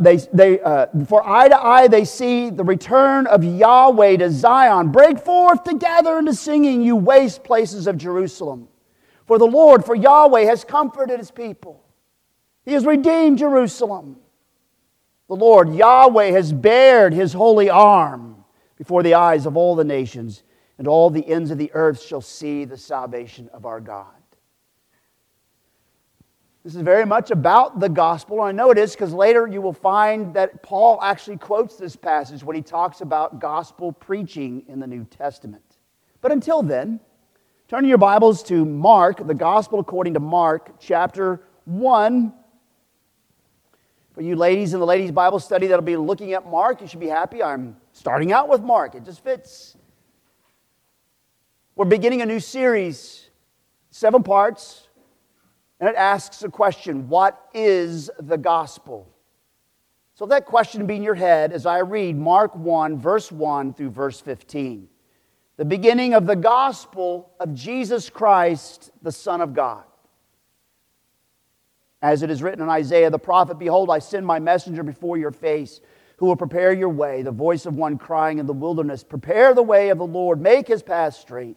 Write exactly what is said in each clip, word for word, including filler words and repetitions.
they they uh, for eye to eye they see the return of Yahweh to Zion. Break forth together into singing, you waste places of Jerusalem. For the Lord, for Yahweh, has comforted His people. He has redeemed Jerusalem. The Lord, Yahweh, has bared His holy arm before the eyes of all the nations, and all the ends of the earth shall see the salvation of our God. This is very much about the gospel. I know it is, because later you will find that Paul actually quotes this passage when he talks about gospel preaching in the New Testament. But until then, turn your Bibles to Mark, the Gospel according to Mark, chapter one. For you ladies in the ladies' Bible study that'll be looking at Mark, you should be happy. I'm starting out with Mark. It just fits. We're beginning a new series, seven parts, and it asks a question: what is the gospel? So that question be in your head as I read Mark one, verse one through verse fifteen. The beginning of the gospel of Jesus Christ, the Son of God. As it is written in Isaiah the prophet, behold, I send my messenger before your face, who will prepare your way, the voice of one crying in the wilderness, prepare the way of the Lord, make His path straight.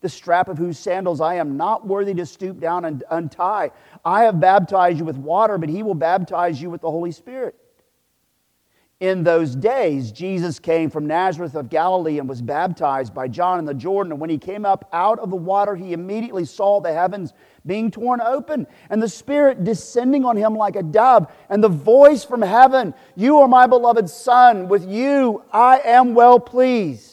the strap of whose sandals I am not worthy to stoop down and untie. I have baptized you with water, but he will baptize you with the Holy Spirit. In those days, Jesus came from Nazareth of Galilee and was baptized by John in the Jordan. And when he came up out of the water, he immediately saw the heavens being torn open and the Spirit descending on him like a dove. And the voice from heaven, you are my beloved Son, with you I am well pleased.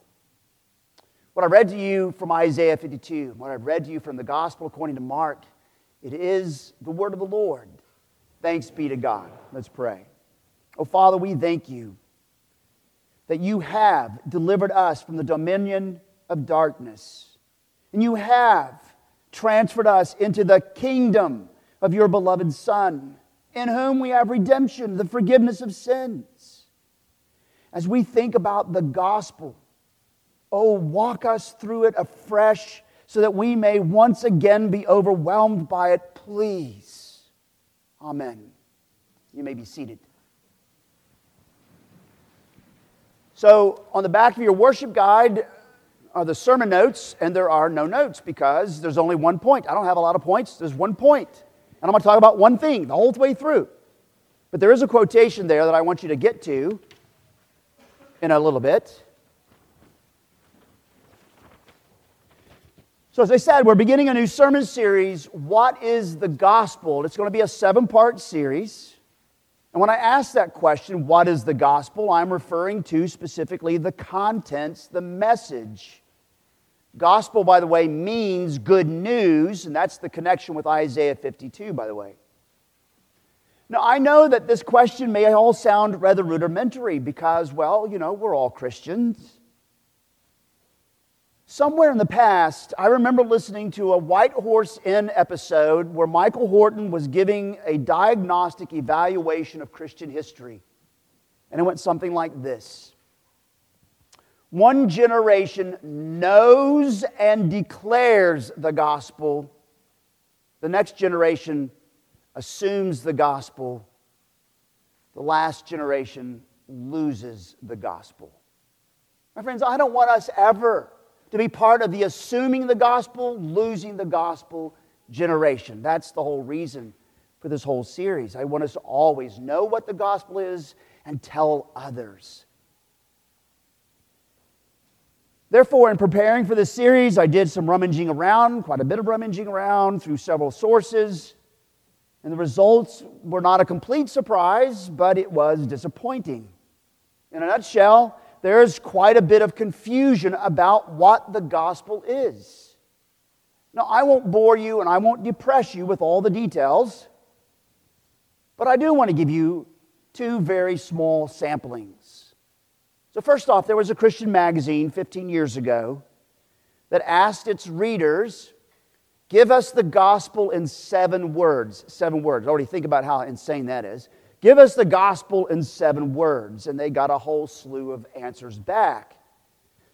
What I read to you from Isaiah fifty-two, what I read to you from the Gospel according to Mark, it is the word of the Lord. Thanks be to God. Let's pray. Oh, Father, we thank you that you have delivered us from the dominion of darkness, and you have transferred us into the kingdom of your beloved Son, in whom we have redemption, the forgiveness of sins. As we think about the gospel, oh, walk us through it afresh so that we may once again be overwhelmed by it, please. Amen. You may be seated. So, on the back of your worship guide are the sermon notes, and there are no notes because there's only one point. I don't have a lot of points. There's one point. And I'm going to talk about one thing the whole way through. But there is a quotation there that I want you to get to in a little bit. So as I said, we're beginning a new sermon series, What is the Gospel? It's going to be a seven-part series. And when I ask that question, what is the gospel, I'm referring to specifically the contents, the message. Gospel, by the way, means good news, and that's the connection with Isaiah fifty-two, by the way. Now, I know that this question may all sound rather rudimentary because, well, you know, we're all Christians. Somewhere in the past, I remember listening to a White Horse Inn episode where Michael Horton was giving a diagnostic evaluation of Christian history. And it went something like this. One generation knows and declares the gospel. The next generation assumes the gospel. The last generation loses the gospel. My friends, I don't want us ever to be part of the assuming the gospel, losing the gospel generation. That's the whole reason for this whole series. I want us to always know what the gospel is and tell others. Therefore, in preparing for this series, I did some rummaging around, quite a bit of rummaging around through several sources, and the results were not a complete surprise, but it was disappointing. In a nutshell, there's quite a bit of confusion about what the gospel is. Now, I won't bore you and I won't depress you with all the details, but I do want to give you two very small samplings. So first off, there was a Christian magazine fifteen years ago that asked its readers, give us the gospel in seven words. Seven words. Already think about how insane that is. Give us the gospel in seven words. And they got a whole slew of answers back.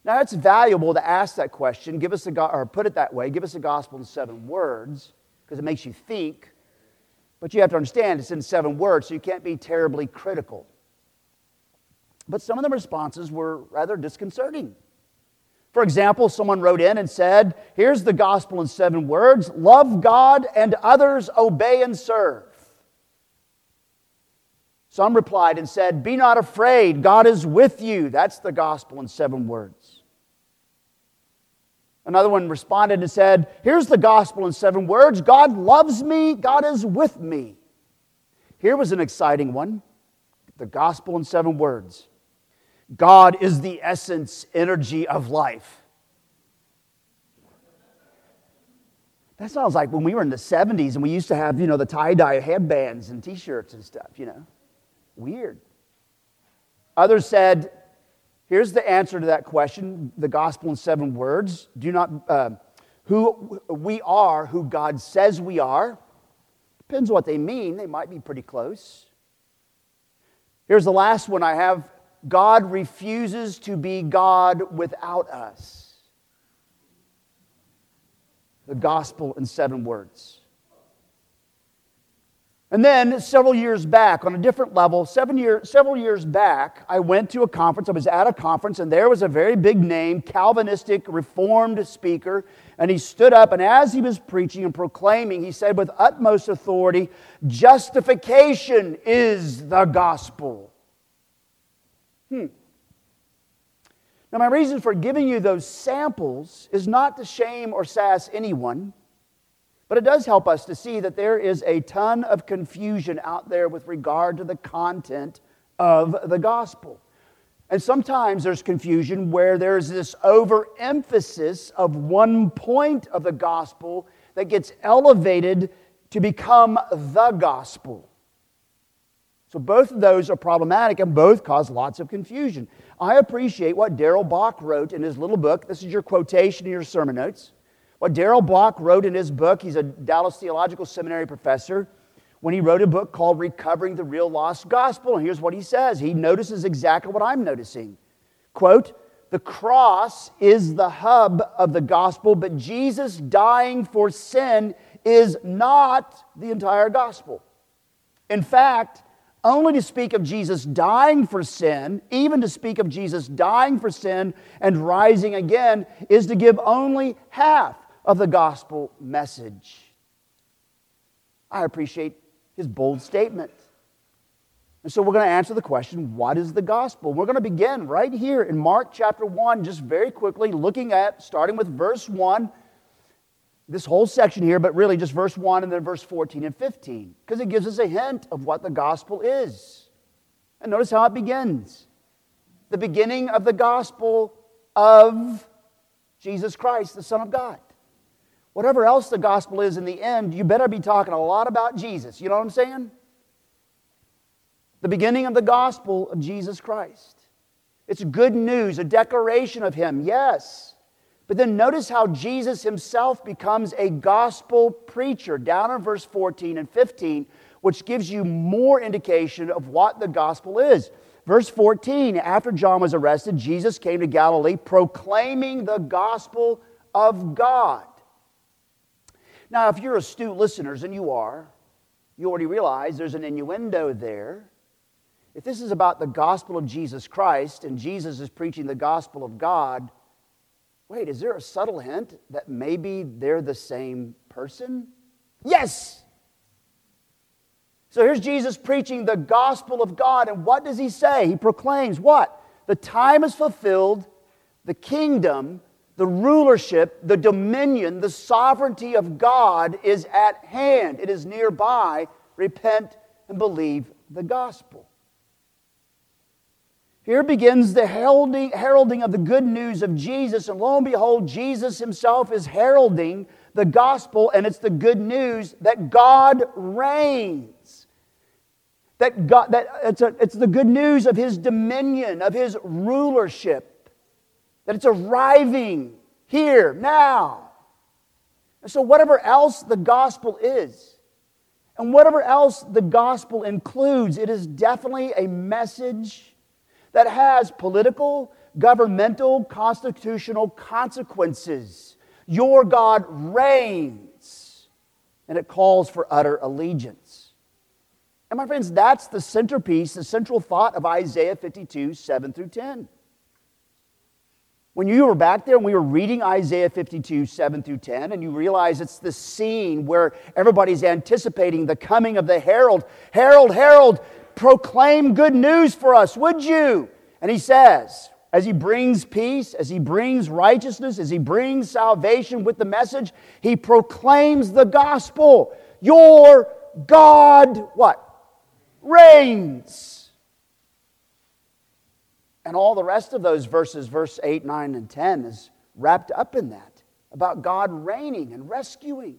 Now, it's valuable to ask that question, give us the go- or put it that way, give us the gospel in seven words, because it makes you think. But you have to understand it's in seven words, so you can't be terribly critical. But some of the responses were rather disconcerting. For example, someone wrote in and said, here's the gospel in seven words, love God and others, obey and serve. Some replied and said, be not afraid, God is with you. That's the gospel in seven words. Another one responded and said, here's the gospel in seven words, God loves me, God is with me. Here was an exciting one. The gospel in seven words. God is the essence, energy of life. That sounds like when we were in the seventies and we used to have, you know, the tie-dye headbands and t-shirts and stuff, you know. Weird. Others said, here's the answer to that question, the gospel in seven words. Do not, uh, who we are, who God says we are. Depends what they mean. They might be pretty close. Here's the last one I have. God refuses to be God without us. The gospel in seven words. And then several years back, on a different level, seven year, several years back, I went to a conference. I was at a conference, and there was a very big name, Calvinistic, Reformed speaker. And he stood up, and as he was preaching and proclaiming, he said with utmost authority, justification is the gospel. Hmm. Now, my reason for giving you those samples is not to shame or sass anyone, but it does help us to see that there is a ton of confusion out there with regard to the content of the gospel. And sometimes there's confusion where there's this overemphasis of one point of the gospel that gets elevated to become the gospel. So both of those are problematic and both cause lots of confusion. I appreciate what Darrell Bock wrote in his little book. This is your quotation in your sermon notes. What Darrell Bock wrote in his book, he's a Dallas Theological Seminary professor, when he wrote a book called Recovering the Real Lost Gospel. And here's what he says. He notices exactly what I'm noticing. Quote, the cross is the hub of the gospel, but Jesus dying for sin is not the entire gospel. In fact, only to speak of Jesus dying for sin, even to speak of Jesus dying for sin and rising again, is to give only half of the gospel message. I appreciate his bold statement. And so we're going to answer the question, what is the gospel? We're going to begin right here in Mark chapter one, just very quickly looking at, starting with verse one, this whole section here, but really just verse one and then verse fourteen and fifteen, because it gives us a hint of what the gospel is. And notice how it begins. The beginning of the gospel of Jesus Christ, the Son of God. Whatever else the gospel is in the end, you better be talking a lot about Jesus. You know what I'm saying? The beginning of the gospel of Jesus Christ. It's good news, a declaration of Him, yes. But then notice how Jesus Himself becomes a gospel preacher, down in verse fourteen and fifteen, which gives you more indication of what the gospel is. Verse fourteen, after John was arrested, Jesus came to Galilee proclaiming the gospel of God. Now, if you're astute listeners, and you are, you already realize there's an innuendo there. If this is about the gospel of Jesus Christ, and Jesus is preaching the gospel of God, wait, is there a subtle hint that maybe they're the same person? Yes! So here's Jesus preaching the gospel of God. And what does he say? He proclaims what? The time is fulfilled, the kingdom, the rulership, the dominion, the sovereignty of God is at hand. It is nearby. Repent and believe the gospel. Here begins the heralding, heralding of the good news of Jesus. And lo and behold, Jesus himself is heralding the gospel, and it's the good news that God reigns. That God, that it's, a, it's the good news of his dominion, of his rulership. That it's arriving here, now. And so whatever else the gospel is, and whatever else the gospel includes, it is definitely a message that has political, governmental, constitutional consequences. Your God reigns, and it calls for utter allegiance. And my friends, that's the centerpiece, the central thought of Isaiah fifty-two, seven through ten. When you were back there and we were reading Isaiah fifty-two, seven through ten, and you realize it's the scene where everybody's anticipating the coming of the herald. Herald, herald! Proclaim good news for us, would you? And he says, as he brings peace, as he brings righteousness, as he brings salvation with the message, he proclaims the gospel. Your God, what? Reigns. And all the rest of those verses, verse eight, nine, and ten, is wrapped up in that, about God reigning and rescuing.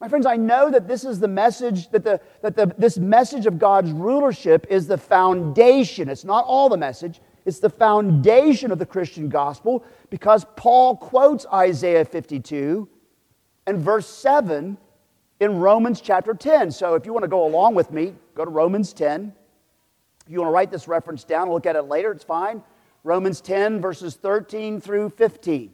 My friends, I know that this is the message, that the that the this message of God's rulership is the foundation. It's not all the message. It's the foundation of the Christian gospel, because Paul quotes Isaiah fifty-two and verse seven in Romans chapter ten. So if you want to go along with me, go to Romans ten. If you want to write this reference down, look at it later, it's fine. Romans ten, verses thirteen through fifteen.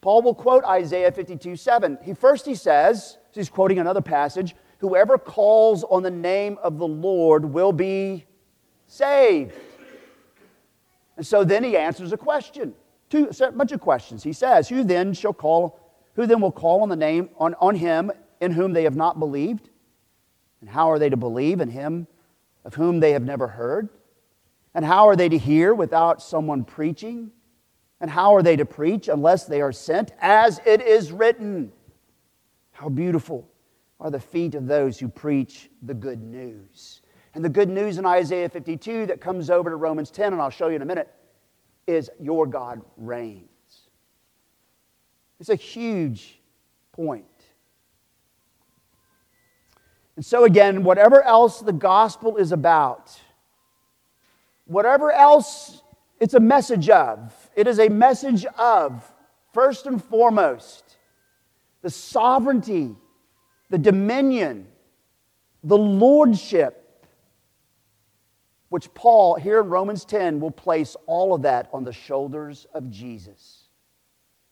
Paul will quote Isaiah fifty-two, seven. He, first he says, so he's quoting another passage, whoever calls on the name of the Lord will be saved. And so then he answers a question, two, a bunch of questions. He says, who then shall call, who then will call on the name, on, on him in whom they have not believed? And how are they to believe in him of whom they have never heard? And how are they to hear without someone preaching? And how are they to preach unless they are sent? As it is written, how beautiful are the feet of those who preach the good news. And the good news in Isaiah fifty-two that comes over to Romans ten, and I'll show you in a minute, is your God reigns. It's a huge point. And so again, whatever else the gospel is about, whatever else it's a message of, it is a message of, first and foremost, the sovereignty, the dominion, the lordship, which Paul, here in Romans ten, will place all of that on the shoulders of Jesus.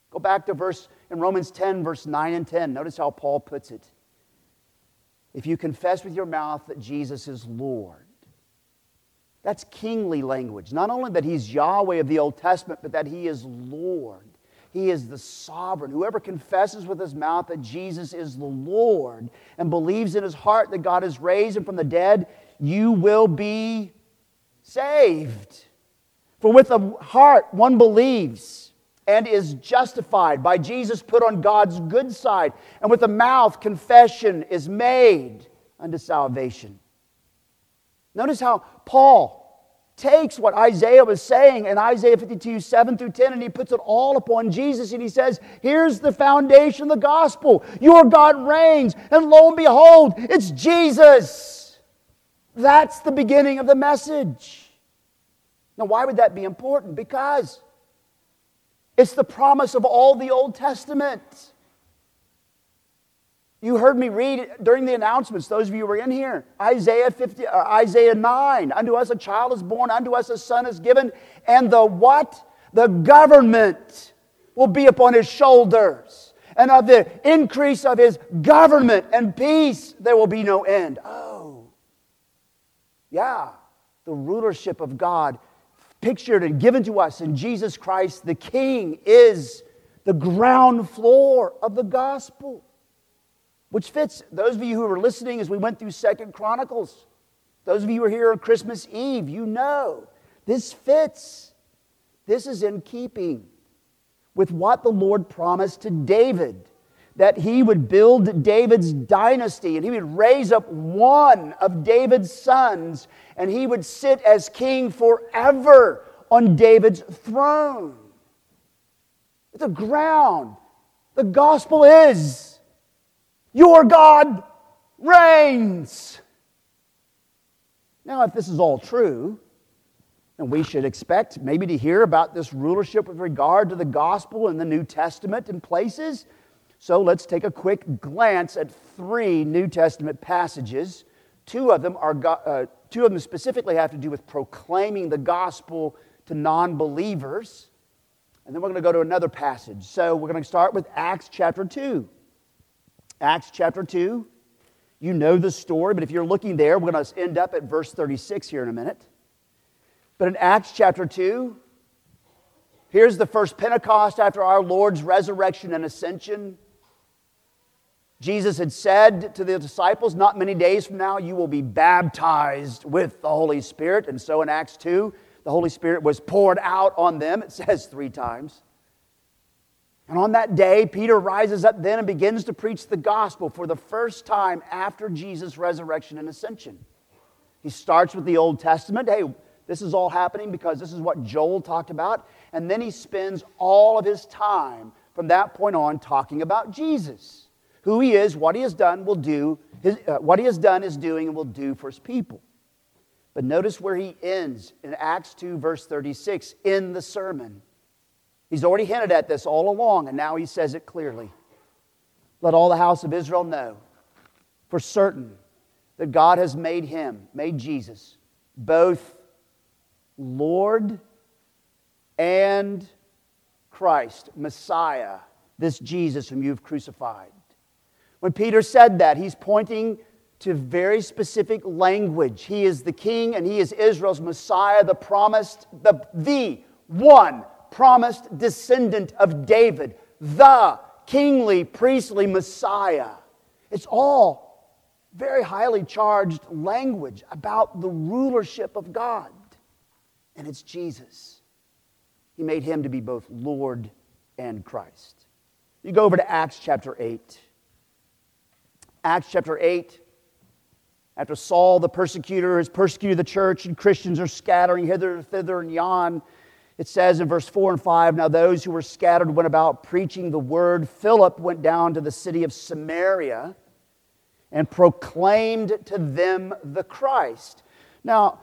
Go back to verse, in Romans ten, verse nine and ten. Notice how Paul puts it. If you confess with your mouth that Jesus is Lord, that's kingly language. Not only that he's Yahweh of the Old Testament, but that he is Lord. He is the sovereign. Whoever confesses with his mouth that Jesus is the Lord and believes in his heart that God has raised him from the dead, you will be saved. For with the heart one believes and is justified by Jesus put on God's good side. And with the mouth confession is made unto salvation. Notice how Paul takes what Isaiah was saying in Isaiah fifty-two, seven through ten, and he puts it all upon Jesus, and he says, here's the foundation of the gospel. Your God reigns, and lo and behold, it's Jesus. That's the beginning of the message. Now, why would that be important? Because it's the promise of all the Old Testament. You heard me read during the announcements, those of you who were in here, Isaiah fifty, uh, Isaiah nine, unto us a child is born, unto us a son is given, and the what? The government will be upon his shoulders. And of the increase of his government and peace, there will be no end. Oh, yeah, the rulership of God pictured and given to us in Jesus Christ, the King, is the ground floor of the gospel. which fits those of you who were listening as we went through Second Chronicles. Those of you who are here on Christmas Eve, you know this fits. This is in keeping with what the Lord promised to David, that he would build David's dynasty and he would raise up one of David's sons and he would sit as king forever on David's throne. The ground, the gospel is, your God reigns. Now, if this is all true, and we should expect maybe to hear about this rulership with regard to the gospel in the New Testament in places. So let's take a quick glance at three New Testament passages. Two of them are uh, two of them specifically have to do with proclaiming the gospel to non-believers. And then we're going to go to another passage. So we're going to start with Acts chapter two. Acts chapter two. You know the story, but if you're looking there, we're going to end up at verse thirty-six here in a minute. But in Acts chapter two, here's the first Pentecost after our Lord's resurrection and ascension. Jesus had said to the disciples, not many days from now, you will be baptized with the Holy Spirit. And so in Acts two, the Holy Spirit was poured out on them, it says three times. And on that day, Peter rises up then and begins to preach the gospel for the first time after Jesus' resurrection and ascension. He starts with the Old Testament. Hey, this is all happening because this is what Joel talked about. And then he spends all of his time from that point on talking about Jesus, who he is, what he has done, will do, his, uh, what he has done is doing and will do for his people. But notice where he ends in Acts two, verse thirty-six, in the sermon. He's already hinted at this all along, and now he says it clearly. Let all the house of Israel know for certain that God has made him, made Jesus, both Lord and Christ, Messiah, this Jesus whom you've crucified. When Peter said that, he's pointing to very specific language. He is the king and he is Israel's Messiah, the promised, the, the one promised descendant of David, the kingly, priestly Messiah. It's all very highly charged language about the rulership of God. And it's Jesus. He made him to be both Lord and Christ. You go over to Acts chapter eight. Acts chapter eight. After Saul, the persecutor, has persecuted the church and Christians are scattering hither, thither, and yon. It says in verse four and five, now those who were scattered went about preaching the word. Philip went down to the city of Samaria and proclaimed to them the Christ. Now,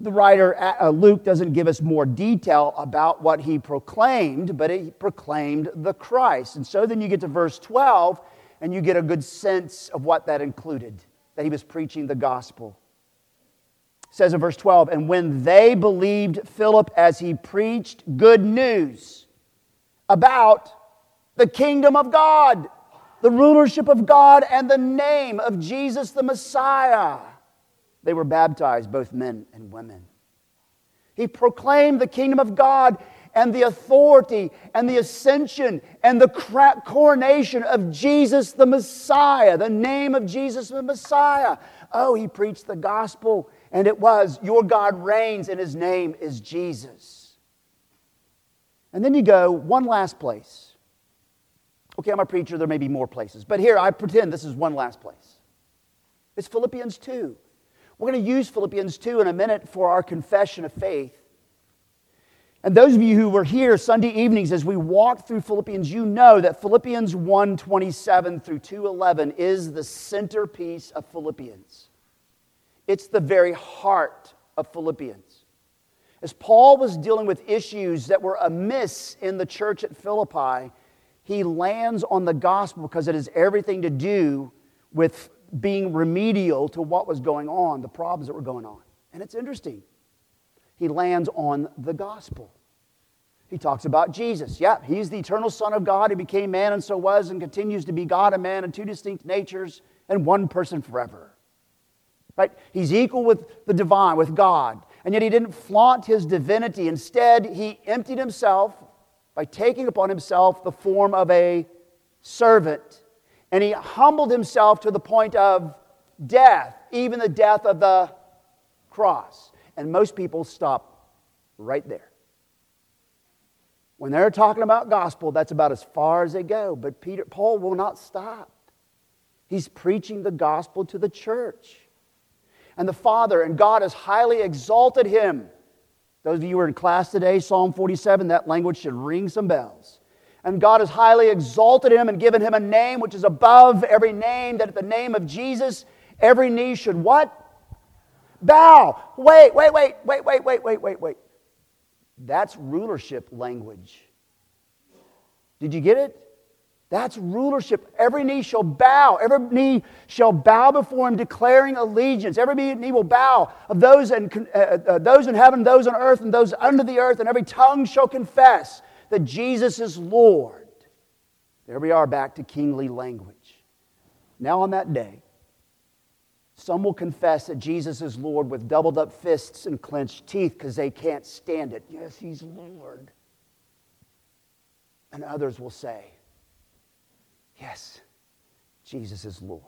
the writer Luke doesn't give us more detail about what he proclaimed, but he proclaimed the Christ. And so then you get to verse twelve and you get a good sense of what that included. That he was preaching the gospel. It says in verse twelve, and when they believed Philip as he preached good news about the kingdom of God, the rulership of God, and the name of Jesus the Messiah, they were baptized, both men and women. He proclaimed the kingdom of God and the authority and the ascension and the coronation of Jesus the Messiah, the name of Jesus the Messiah. Oh, he preached the gospel, and it was, your God reigns, and his name is Jesus. And then you go one last place. Okay, I'm a preacher, there may be more places, but here I pretend this is one last place. It's Philippians two. We're going to use Philippians two in a minute for our confession of faith. And those of you who were here Sunday evenings as we walked through Philippians, you know that Philippians one twenty-seven through two eleven is the centerpiece of Philippians. It's the very heart of Philippians. As Paul was dealing with issues that were amiss in the church at Philippi, he lands on the gospel because it has everything to do with being remedial to what was going on, the problems that were going on. And it's interesting. He lands on the gospel. He talks about Jesus. Yeah, he's the eternal Son of God. He became man and so was and continues to be God and man in two distinct natures and one person forever. Right? He's equal with the divine, with God. And yet he didn't flaunt his divinity. Instead, he emptied himself by taking upon himself the form of a servant, And he humbled himself to the point of death, even the death of the cross. And most people stop right there. When they're talking about gospel, that's about as far as they go. But Peter, Paul will not stop. He's preaching the gospel to the church. And the Father and God has highly exalted him. Those of you who are in class today, Psalm forty-seven, that language should ring some bells. And God has highly exalted him and given him a name which is above every name, that at the name of Jesus, every knee should what? Bow. Wait, wait, wait, wait, wait, wait, wait, wait, wait. That's rulership language. Did you get it? That's rulership. Every knee shall bow. Every knee shall bow before him, declaring allegiance. Every knee will bow of those in, uh, uh, those in heaven, those on earth, and those under the earth, and every tongue shall confess that Jesus is Lord. There we are back to kingly language. Now on that day, some will confess that Jesus is Lord with doubled up fists and clenched teeth because they can't stand it. Yes, he's Lord. And others will say, yes, Jesus is Lord.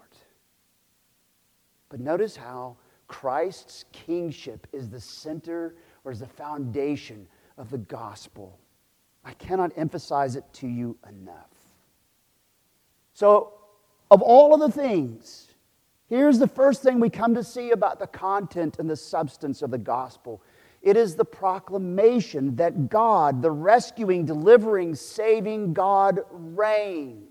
But notice how Christ's kingship is the center or is the foundation of the gospel. I cannot emphasize it to you enough. So, of all of the things, here's the first thing we come to see about the content and the substance of the gospel. It is the proclamation that God, the rescuing, delivering, saving God, reigns.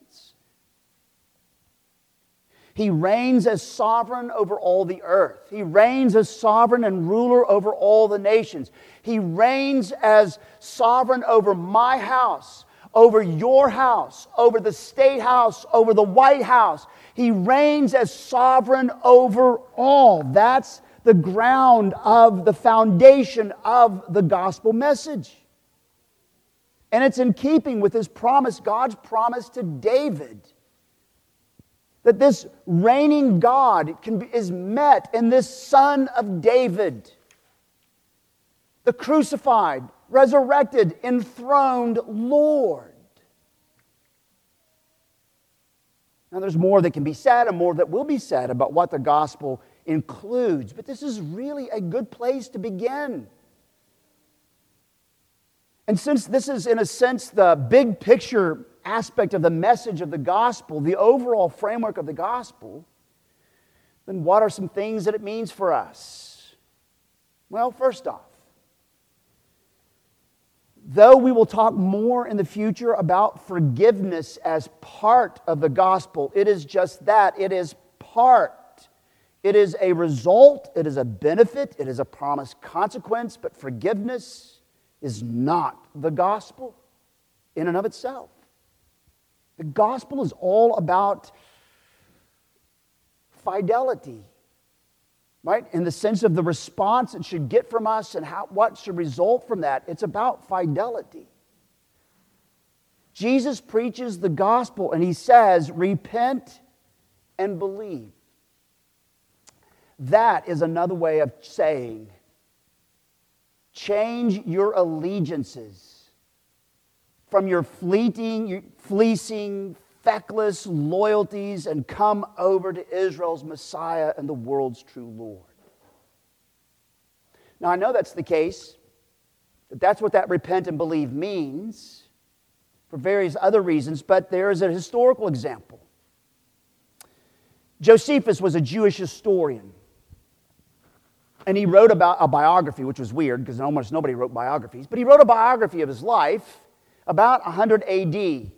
He reigns as sovereign over all the earth. He reigns as sovereign and ruler over all the nations. He reigns as sovereign over my house, over your house, over the state house, over the White House. He reigns as sovereign over all. That's the ground of the foundation of the gospel message. And it's in keeping with his promise, God's promise to David, that this reigning God can be, is met in this Son of David, the crucified, resurrected, enthroned Lord. Now there's more that can be said and more that will be said about what the gospel includes, but this is really a good place to begin. And since this is, in a sense, the big picture aspect of the message of the gospel, the overall framework of the gospel, then what are some things that it means for us? Well, first off, though we will talk more in the future about forgiveness as part of the gospel, it is just that. It is part. It is a result. It is a benefit. It is a promised consequence. But forgiveness is not the gospel in and of itself. The gospel is all about fidelity, right? In the sense of the response it should get from us and how, what should result from that. It's about fidelity. Jesus preaches the gospel and he says, repent and believe. That is another way of saying, change your allegiances from your fleeting, fleecing, feckless loyalties and come over to Israel's Messiah and the world's true Lord. Now, I know that's the case, that that's what that repent and believe means for various other reasons, but there is a historical example. Josephus was a Jewish historian, and he wrote about a biography, which was weird because almost nobody wrote biographies, but he wrote a biography of his life about one hundred A D.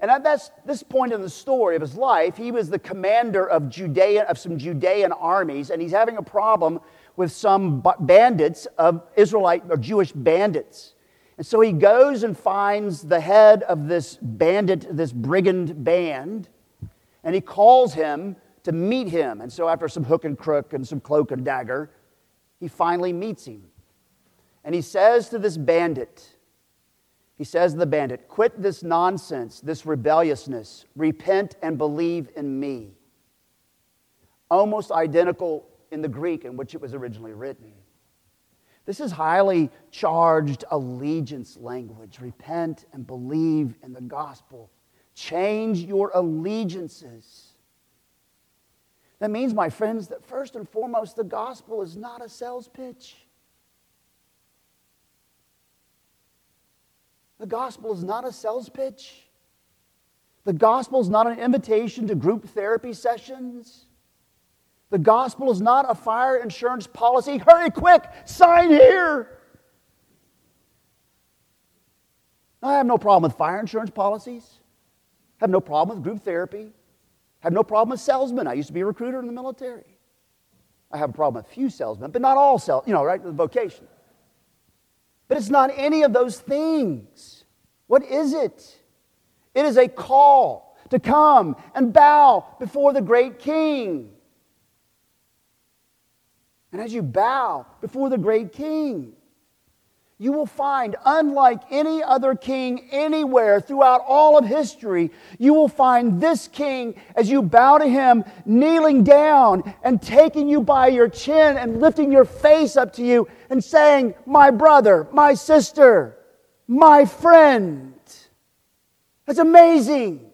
And at this, this point in the story of his life, he was the commander of Judea, of some Judean armies, and he's having a problem with some bandits of Israelite or Jewish bandits. And so he goes and finds the head of this bandit, this brigand band, and he calls him to meet him. And so after some hook and crook and some cloak and dagger, he finally meets him. And he says to this bandit, He says to the bandit, quit this nonsense, this rebelliousness. Repent and believe in me. Almost identical in the Greek in which it was originally written. This is highly charged allegiance language. Repent and believe in the gospel. Change your allegiances. That means, my friends, that first and foremost, the gospel is not a sales pitch. The gospel is not a sales pitch. The gospel is not an invitation to group therapy sessions. The gospel is not a fire insurance policy. Hurry, quick, sign here. I have no problem with fire insurance policies. I have no problem with group therapy. I have no problem with salesmen. I used to be a recruiter in the military. I have a problem with few salesmen, but not all salesmen, you know, right, the vocation. But it's not any of those things. What is it? It is a call to come and bow before the great King. And as you bow before the great King, you will find, unlike any other king anywhere throughout all of history, you will find this king, as you bow to him, kneeling down and taking you by your chin and lifting your face up to you and saying, my brother, my sister, my friend. That's amazing.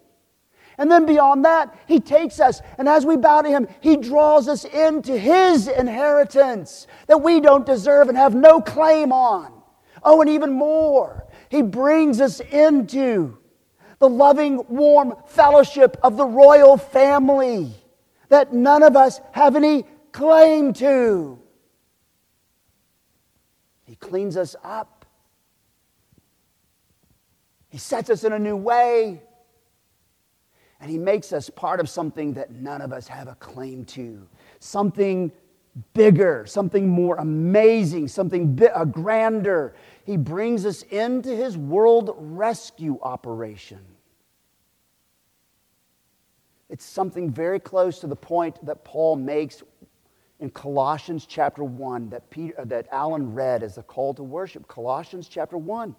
And then beyond that, he takes us, and as we bow to him, he draws us into his inheritance that we don't deserve and have no claim on. Oh, and even more, he brings us into the loving, warm fellowship of the royal family that none of us have any claim to. He cleans us up. He sets us in a new way, and he makes us part of something that none of us have a claim to. Something bigger, something more amazing, something bi- uh, grander. He brings us into his world rescue operation. It's something very close to the point that Paul makes in Colossians chapter one that, Peter, uh, that Alan read as a call to worship. Colossians chapter one.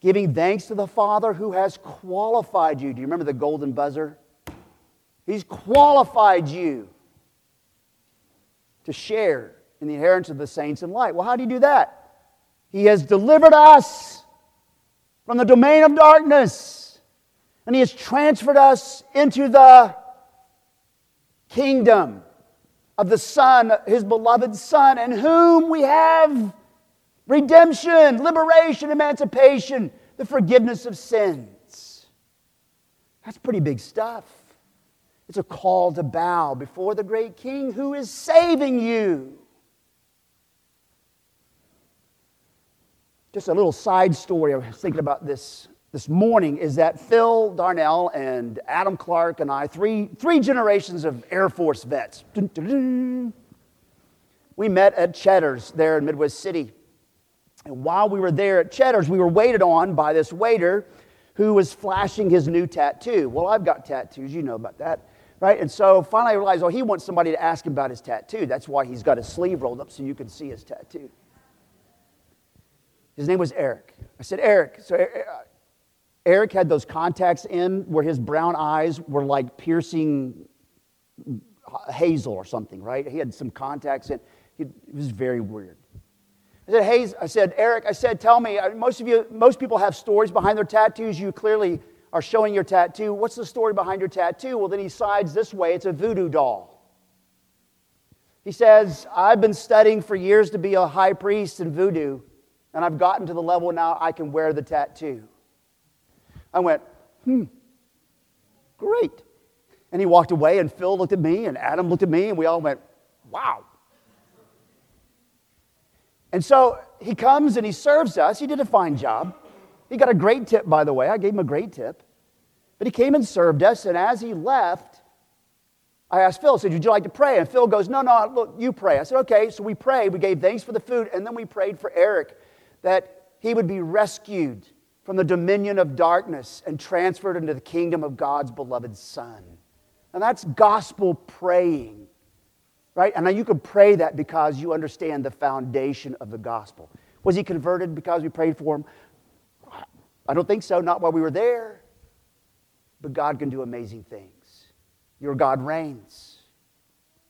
Giving thanks to the Father who has qualified you. Do you remember the golden buzzer? He's qualified you to share in the inheritance of the saints in light. Well, how do you do that? He has delivered us from the domain of darkness, and he has transferred us into the kingdom of the Son, his beloved Son, in whom we have redemption, liberation, emancipation, the forgiveness of sins. That's pretty big stuff. It's a call to bow before the great King who is saving you. Just a little side story I was thinking about this this morning is that Phil Darnell and Adam Clark and I, three, three generations of Air Force vets, dun, dun, dun, we met at Cheddar's there in Midwest City. And while we were there at Cheddar's, we were waited on by this waiter who was flashing his new tattoo. Well, I've got tattoos. You know about that, right? And so finally I realized, oh, he wants somebody to ask him about his tattoo. That's why he's got his sleeve rolled up so you can see his tattoo. His name was Eric. I said, Eric. So Eric had those contacts in where his brown eyes were like piercing hazel or something, right? He had some contacts in. It was very weird. I said, Hayes, I said, Eric, I said, tell me, most of you, most people have stories behind their tattoos. You clearly are showing your tattoo. What's the story behind your tattoo? Well, then he sides this way. It's a voodoo doll. He says, I've been studying for years to be a high priest in voodoo, and I've gotten to the level now I can wear the tattoo. I went, hmm, great. And he walked away, and Phil looked at me, and Adam looked at me, and we all went, wow. And so he comes and he serves us. He did a fine job. He got a great tip, by the way. I gave him a great tip. But he came and served us, and as he left, I asked Phil, I said, would you like to pray? And Phil goes, no, no, look, you pray. I said, okay. So we prayed. We gave thanks for the food, and then we prayed for Eric that he would be rescued from the dominion of darkness and transferred into the kingdom of God's beloved Son. And that's gospel praying. Right? And now you can pray that because you understand the foundation of the gospel. Was he converted because we prayed for him? I don't think so, not while we were there. But God can do amazing things. Your God reigns,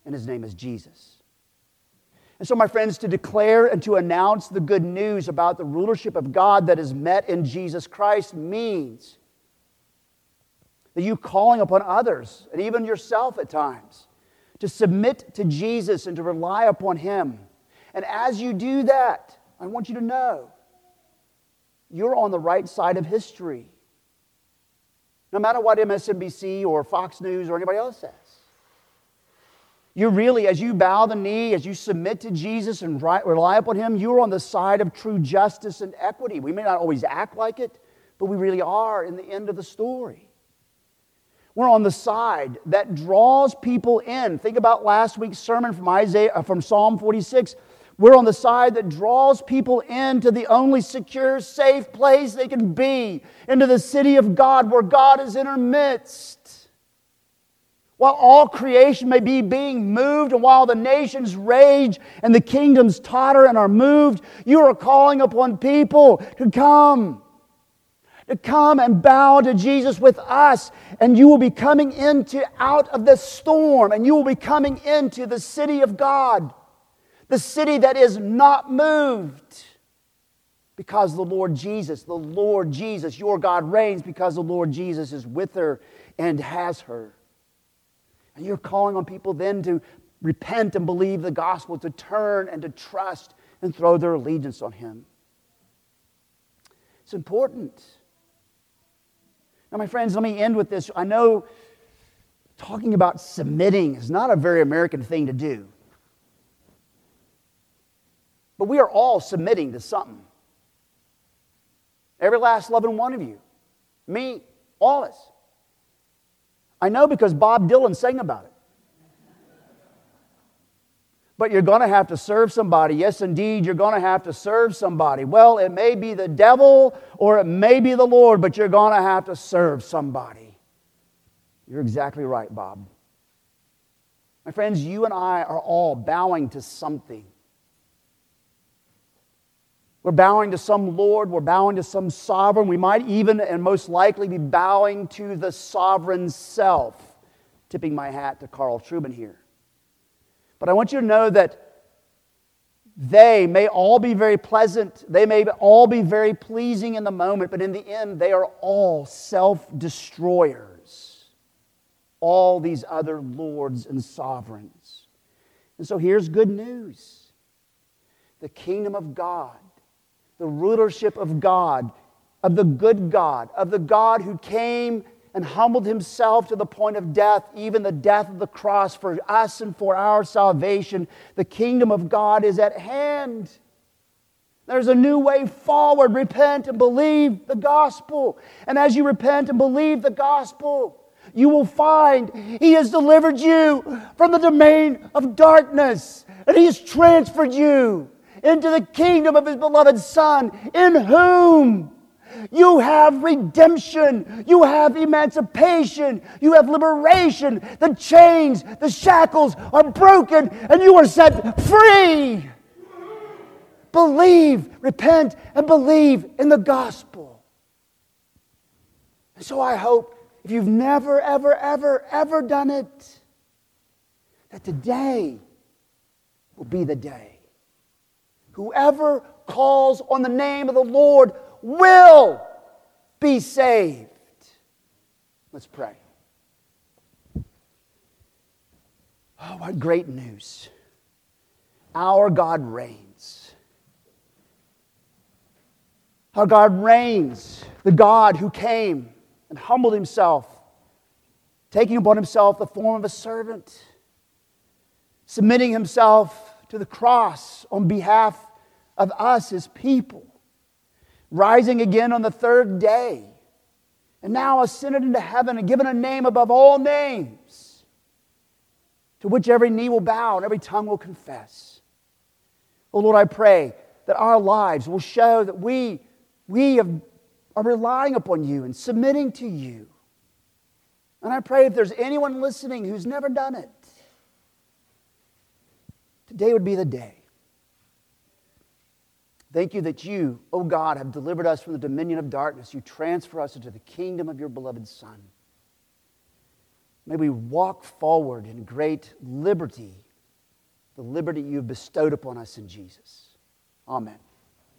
and his name is Jesus. And so, my friends, to declare and to announce the good news about the rulership of God that is met in Jesus Christ means that you calling upon others and even yourself at times to submit to Jesus and to rely upon Him. And as you do that, I want you to know you're on the right side of history. No matter what M S N B C or Fox News or anybody else says. You really, as you bow the knee, as you submit to Jesus and rely upon Him, you're on the side of true justice and equity. We may not always act like it, but we really are in the end of the story. We're on the side that draws people in. Think about last week's sermon from Isaiah, from Psalm forty-six. We're on the side that draws people into the only secure, safe place they can be, into the city of God, where God is in our midst. While all creation may be being moved, and while the nations rage and the kingdoms totter and are moved, you are calling upon people to come, to come and bow to Jesus with us, and you will be coming into out of the storm, and you will be coming into the city of God. The city that is not moved, because the Lord Jesus, the Lord Jesus, your God reigns, because the Lord Jesus is with her and has her. And you're calling on people then to repent and believe the gospel, to turn and to trust and throw their allegiance on Him. It's important. Now, my friends, let me end with this. I know talking about submitting is not a very American thing to do. But we are all submitting to something. Every last loving one of you. Me, all of us. I know, because Bob Dylan sang about it. But you're going to have to serve somebody. Yes, indeed, you're going to have to serve somebody. Well, it may be the devil or it may be the Lord, but you're going to have to serve somebody. You're exactly right, Bob. My friends, you and I are all bowing to something. We're bowing to some Lord. We're bowing to some sovereign. We might even and most likely be bowing to the sovereign self. Tipping my hat to Carl Trubin here. But I want you to know that they may all be very pleasant. They may all be very pleasing in the moment. But in the end, they are all self-destroyers. All these other lords and sovereigns. And so here's good news. The kingdom of God. The rulership of God, of the good God, of the God who came and humbled Himself to the point of death, even the death of the cross for us and for our salvation. The kingdom of God is at hand. There's a new way forward. Repent and believe the gospel. And as you repent and believe the gospel, you will find He has delivered you from the domain of darkness, and He has transferred you into the kingdom of His beloved Son, in whom you have redemption, you have emancipation, you have liberation. The chains, the shackles are broken, and you are set free. Believe, repent, and believe in the gospel. And so I hope, if you've never, ever, ever, ever done it, that today will be the day. Whoever calls on the name of the Lord will be saved. Let's pray. Oh, what great news. Our God reigns. Our God reigns. The God who came and humbled Himself, taking upon Himself the form of a servant, submitting Himself to the cross on behalf of us, His people, rising again on the third day, and now ascended into heaven and given a name above all names, to which every knee will bow and every tongue will confess. Oh Lord, I pray that our lives will show that we, we have, are relying upon You and submitting to You. And I pray if there's anyone listening who's never done it, today would be the day. Thank You that You, O God, have delivered us from the dominion of darkness. You transfer us into the kingdom of Your beloved Son. May we walk forward in great liberty, the liberty You've bestowed upon us in Jesus. Amen.